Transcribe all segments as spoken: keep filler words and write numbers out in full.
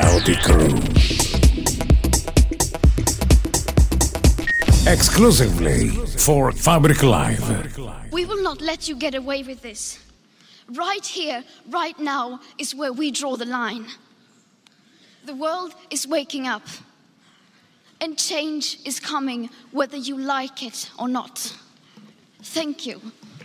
Kaotik Crew. Exclusively for Fabric Live. We will not let you get away with this. Right here, right now is where we draw the line. The world is waking up. And change is coming whether you like it or not. Thank you.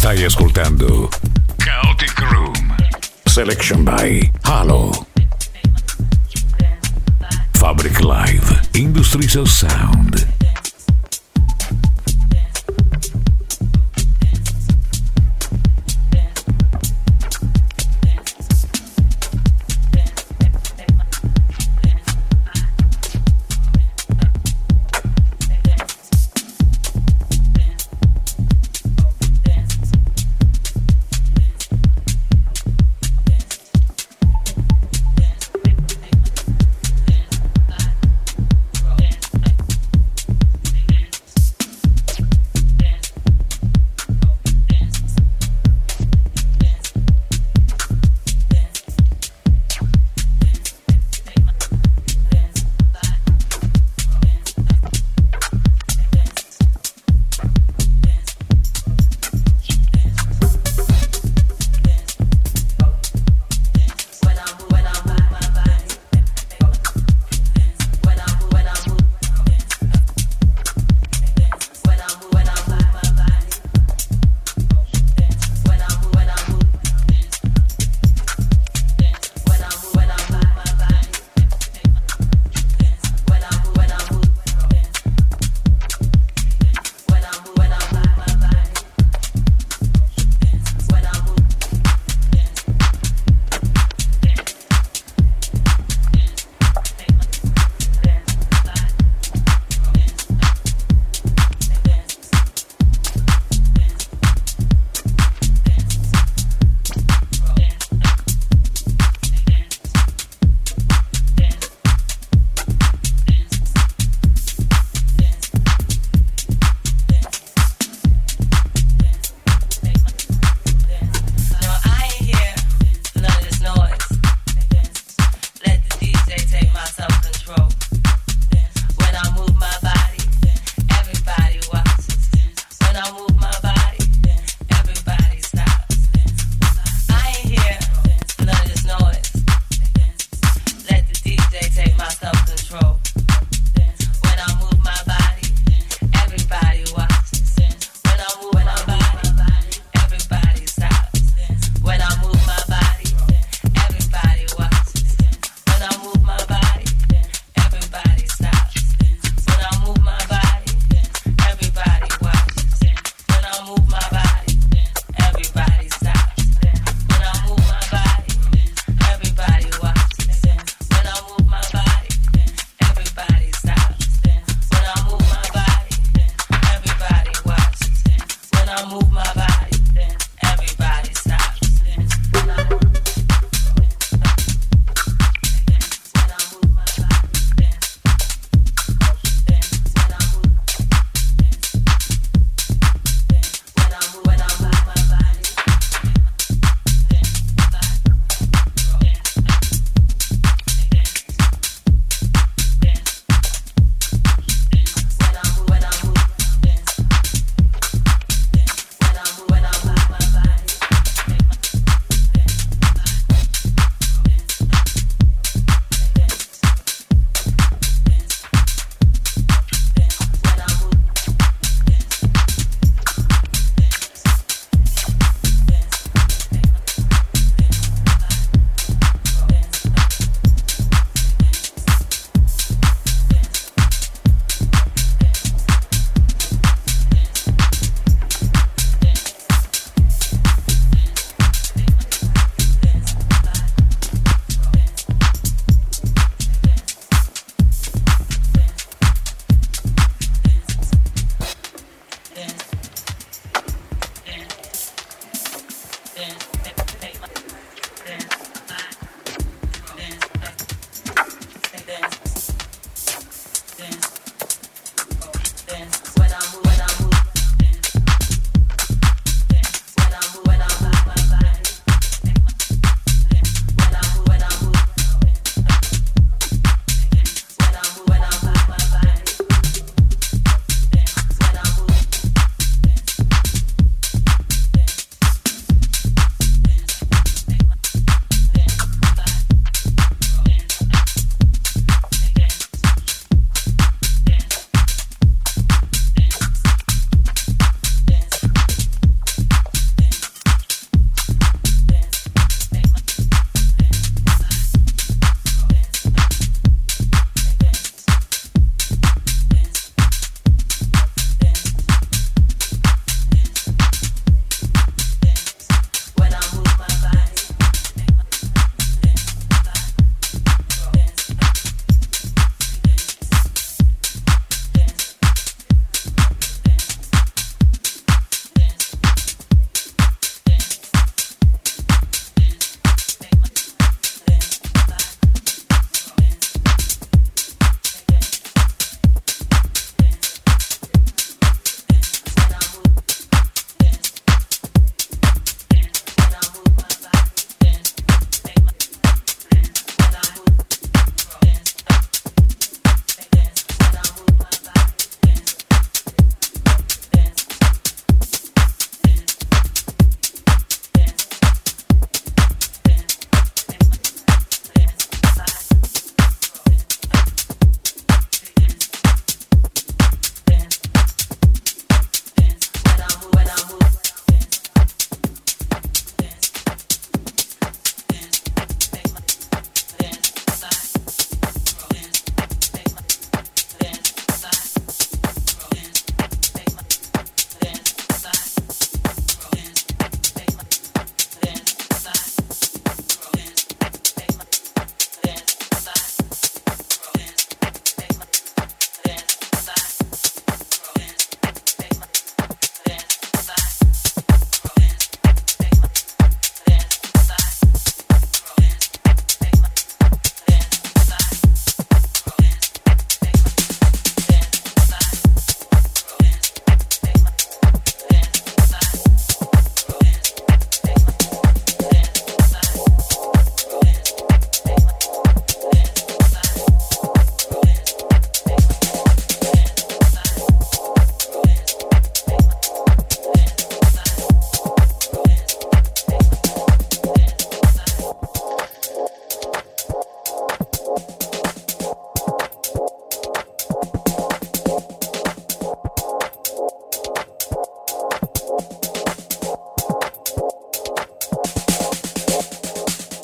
Stai ascoltando Kaotik Room, selection by Halo. Fabric Live, Industries of Sound.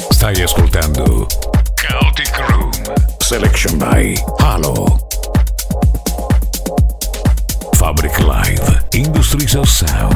Stai ascoltando Kaotik Room, selection by Halo. Fabric Live, Industries of Sound.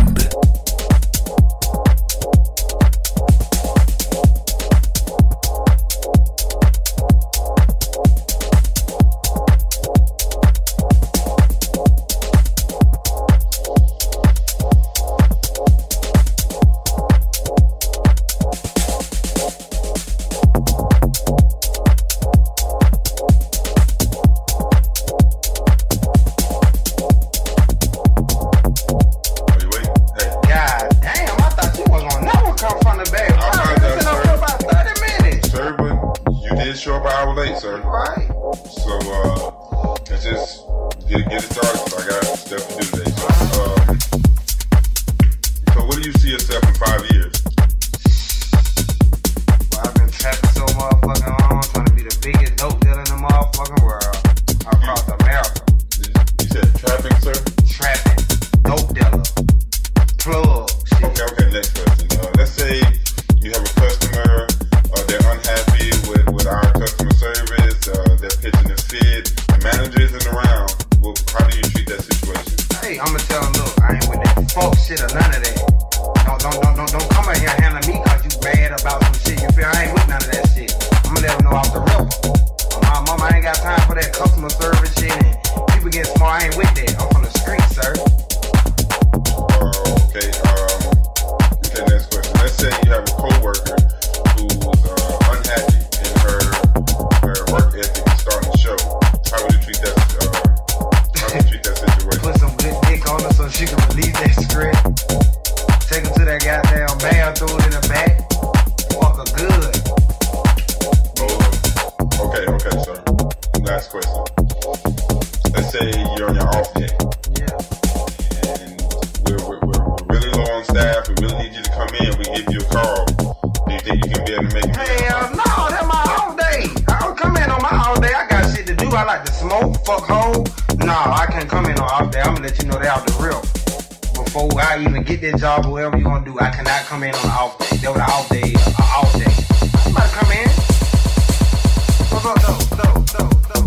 Let's say ten, we give you a call. Do you think you can be able to make it? Hell no, that's my all day. I don't come in on my all day. I got shit to do. I like to smoke, fuck hoe. Nah, I can't come in on off day. I'm gonna let you know they out the real. Before I even get that job or whatever you gonna do, I cannot come in on an off day. That was an off day, an off day. I'm about to come in. What's up, though? Though, though.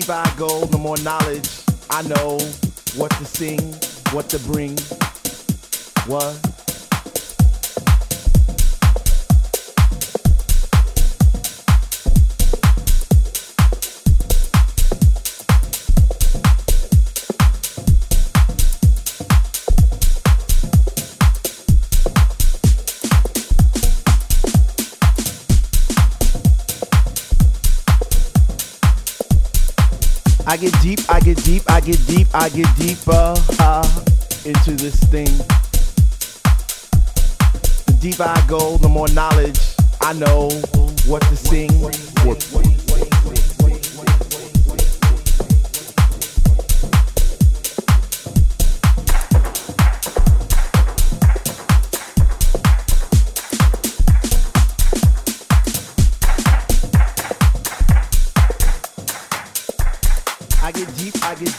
deeper I go, the more knowledge I know what to sing, what to bring, what. I get deep, I get deep, I get deep, I get deeper uh, into this thing. The deeper I go, the more knowledge I know what to sing. What, what. I get deep, I get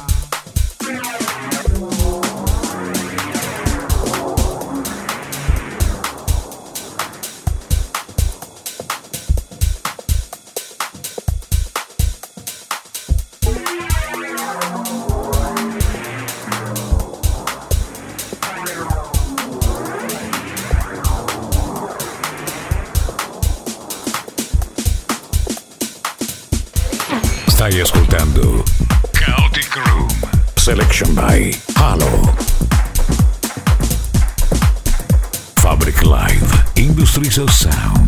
Stai ascoltando Kaotik Room, selection by Halo. Fabric Live, Industries of Sound.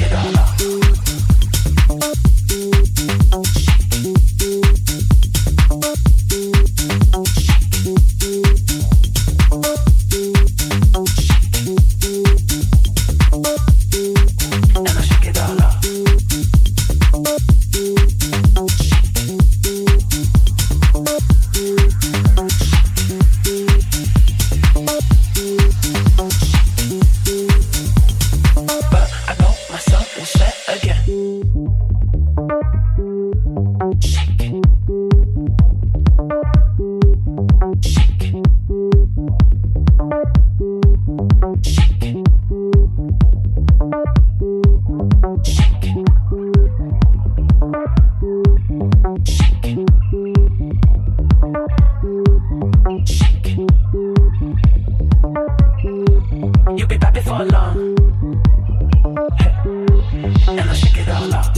We'll be back before long. Hey. And I'll shake it all off.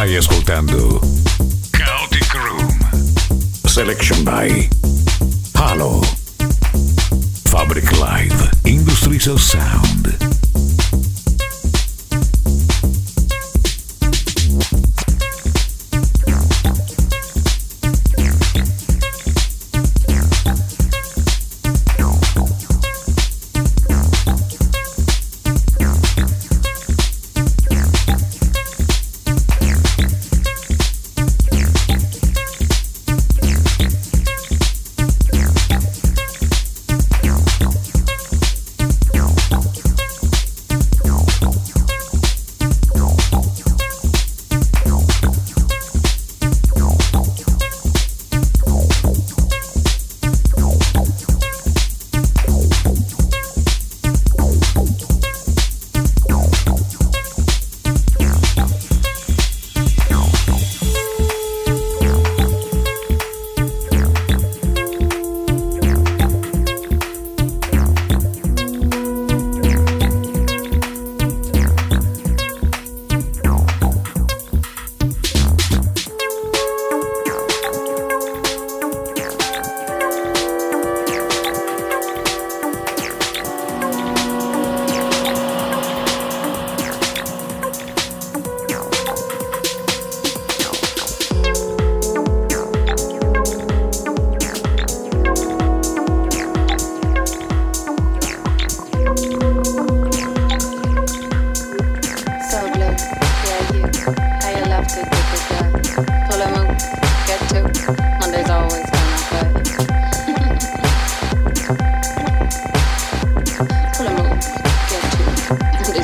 Stai ascoltando Kaotik Room. Selection by Halo. Fabric Live, Industries of Sound.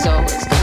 Oh!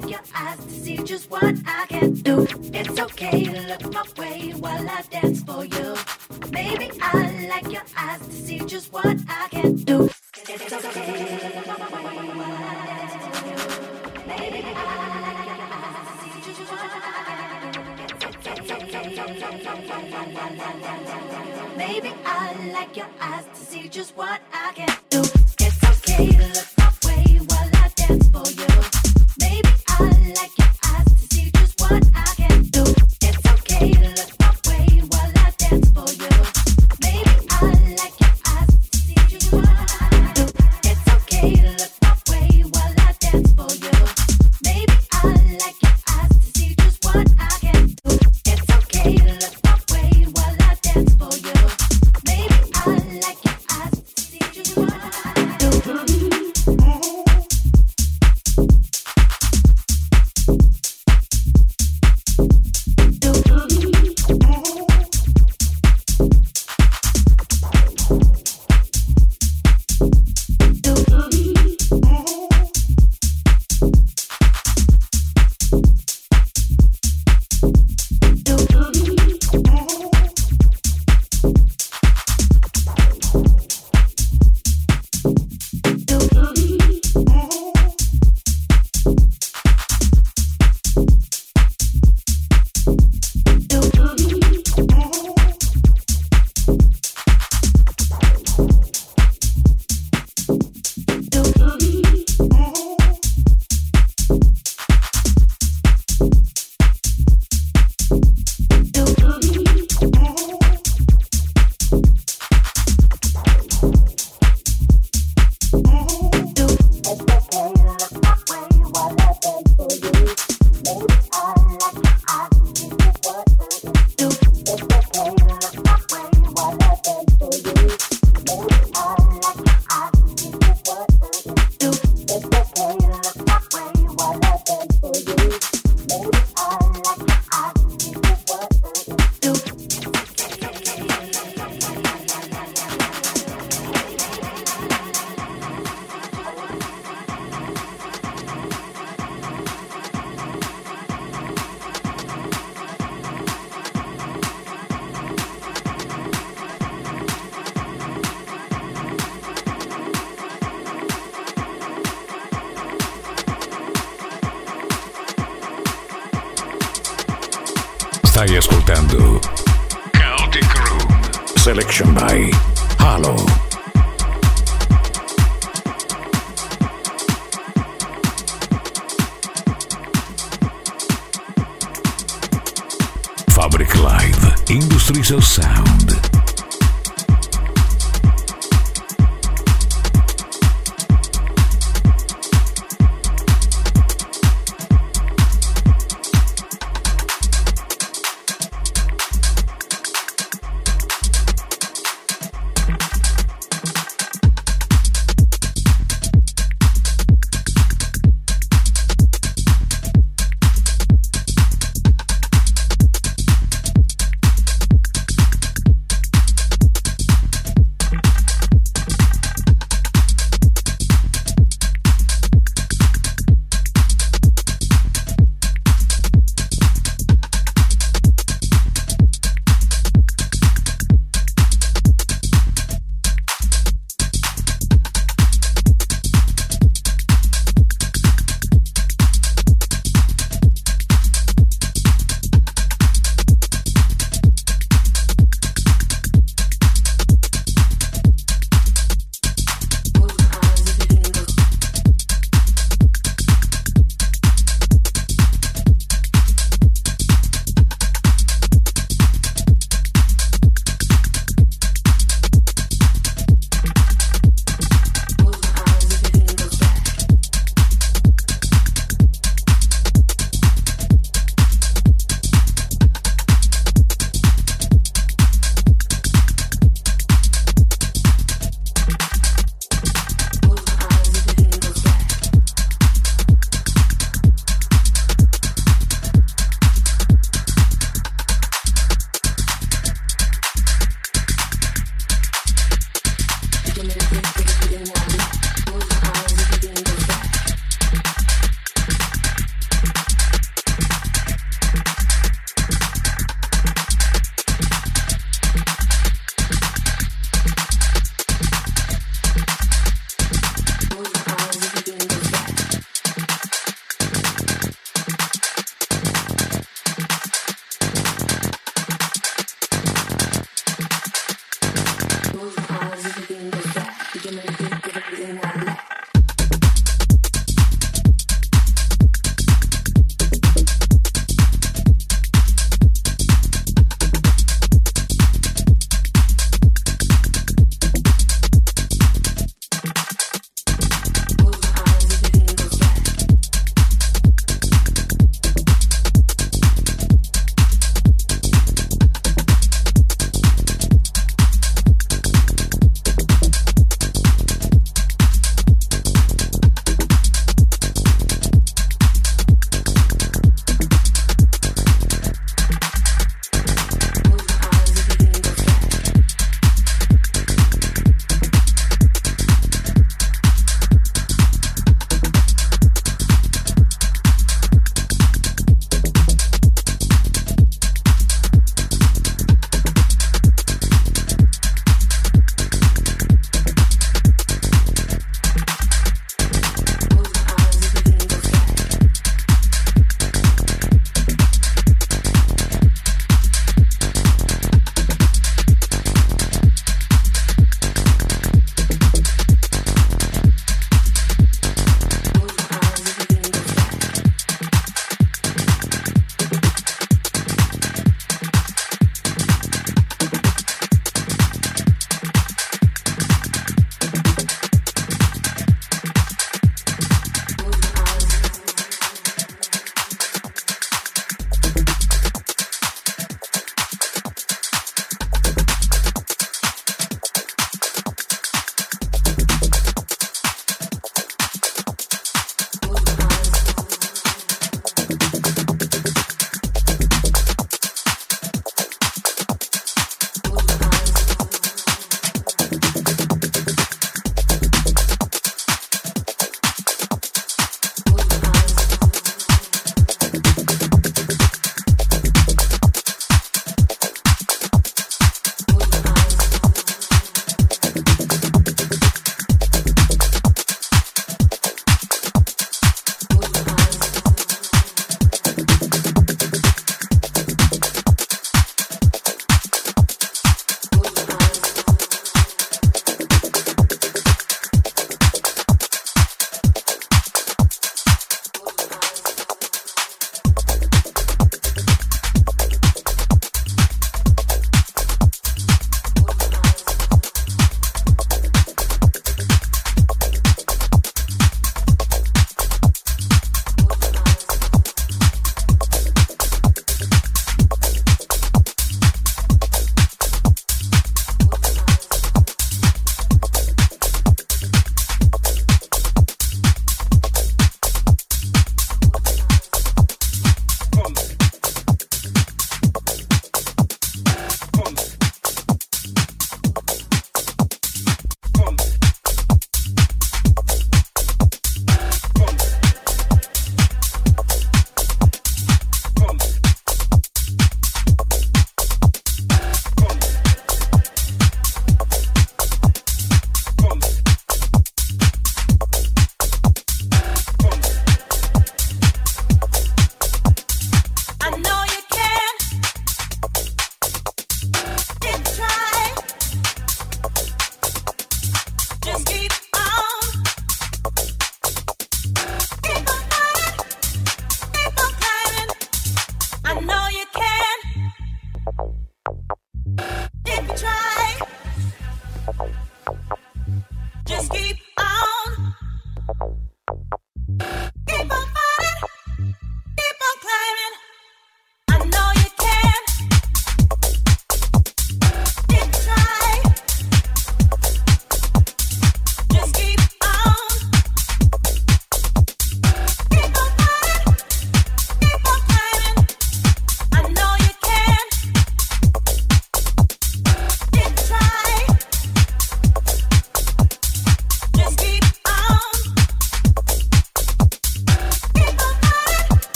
like your eyes to see just what I can do. It's okay, look my way while I dance for you. Maybe I like your eyes to see just what I can do. It's okay, look my way while I dance for you. Maybe I like your eyes to see just what I can do. It's okay. Maybe I like your eyes to see just what I can do. It's okay, look my way while I dance for you. Maybe I like your eyes to see just what I can do. It's okay, look my way while I dance for you. Maybe I like your eyes to see just what I can do. It's okay, look my way while I dance for you. Maybe I like your eyes to see just what I can do. It's okay, look my way while I dance for you. Maybe I like your eyes to see just what I can do. Stai ascoltando Kaotik Room, selection by Halo. Fabric Live, Industries of Sound.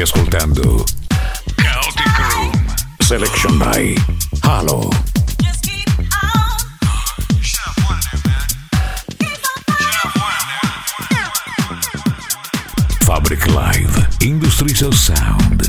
Stai ascoltando Kaotik Room, selection by Halo. Fabric Live, Industries of Sound.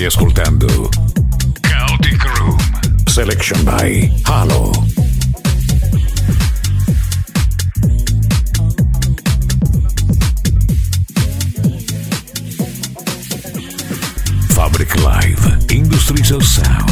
Ascoltando Kaotik Room, selection by Halo. Fabric Live, Industries of Sound.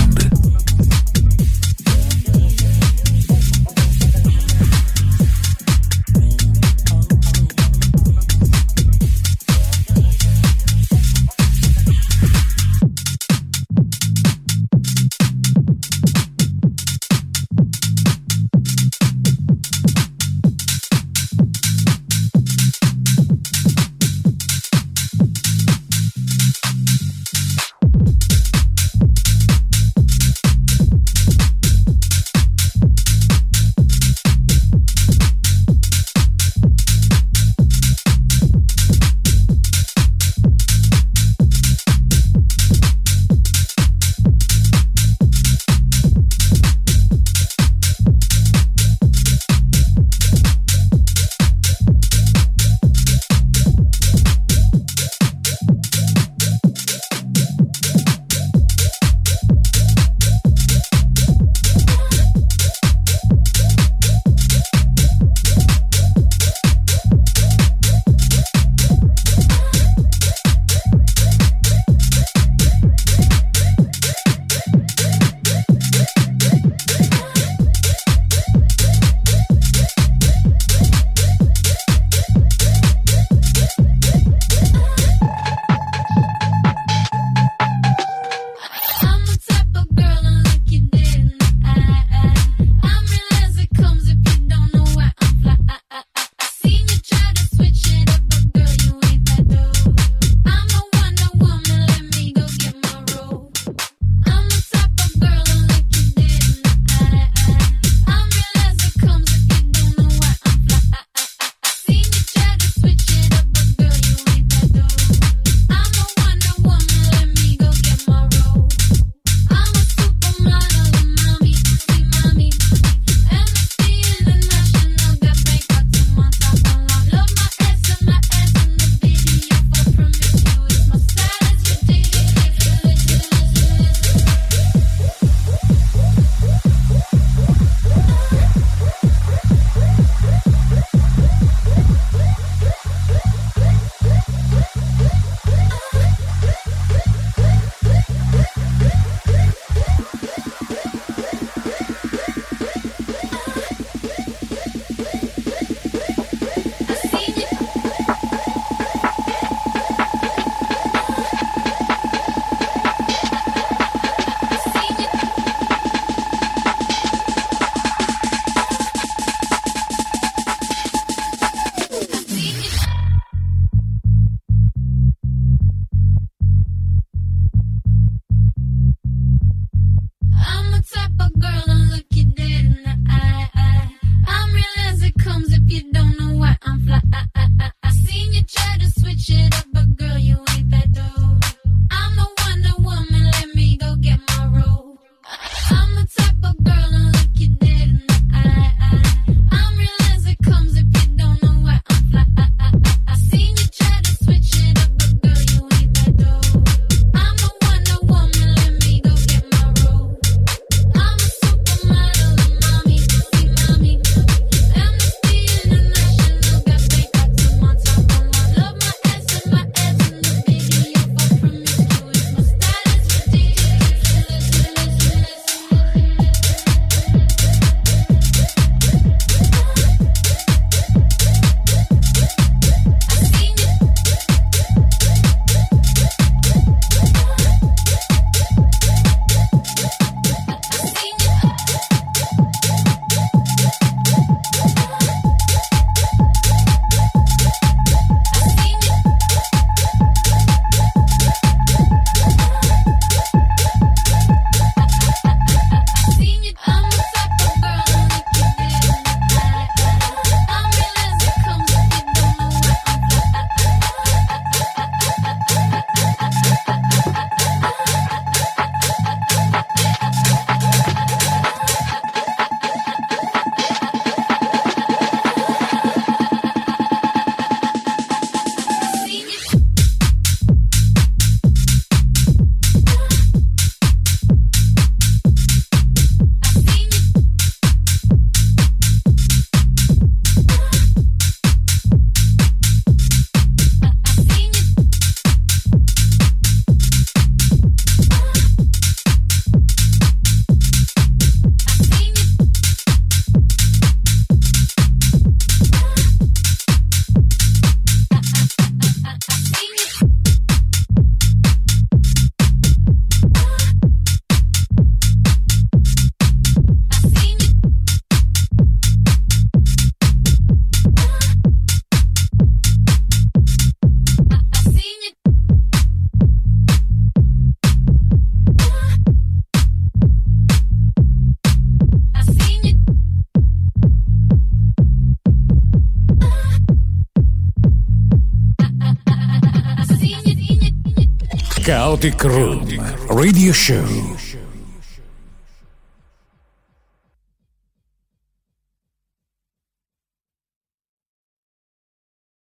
Kaotik Room Radio Show.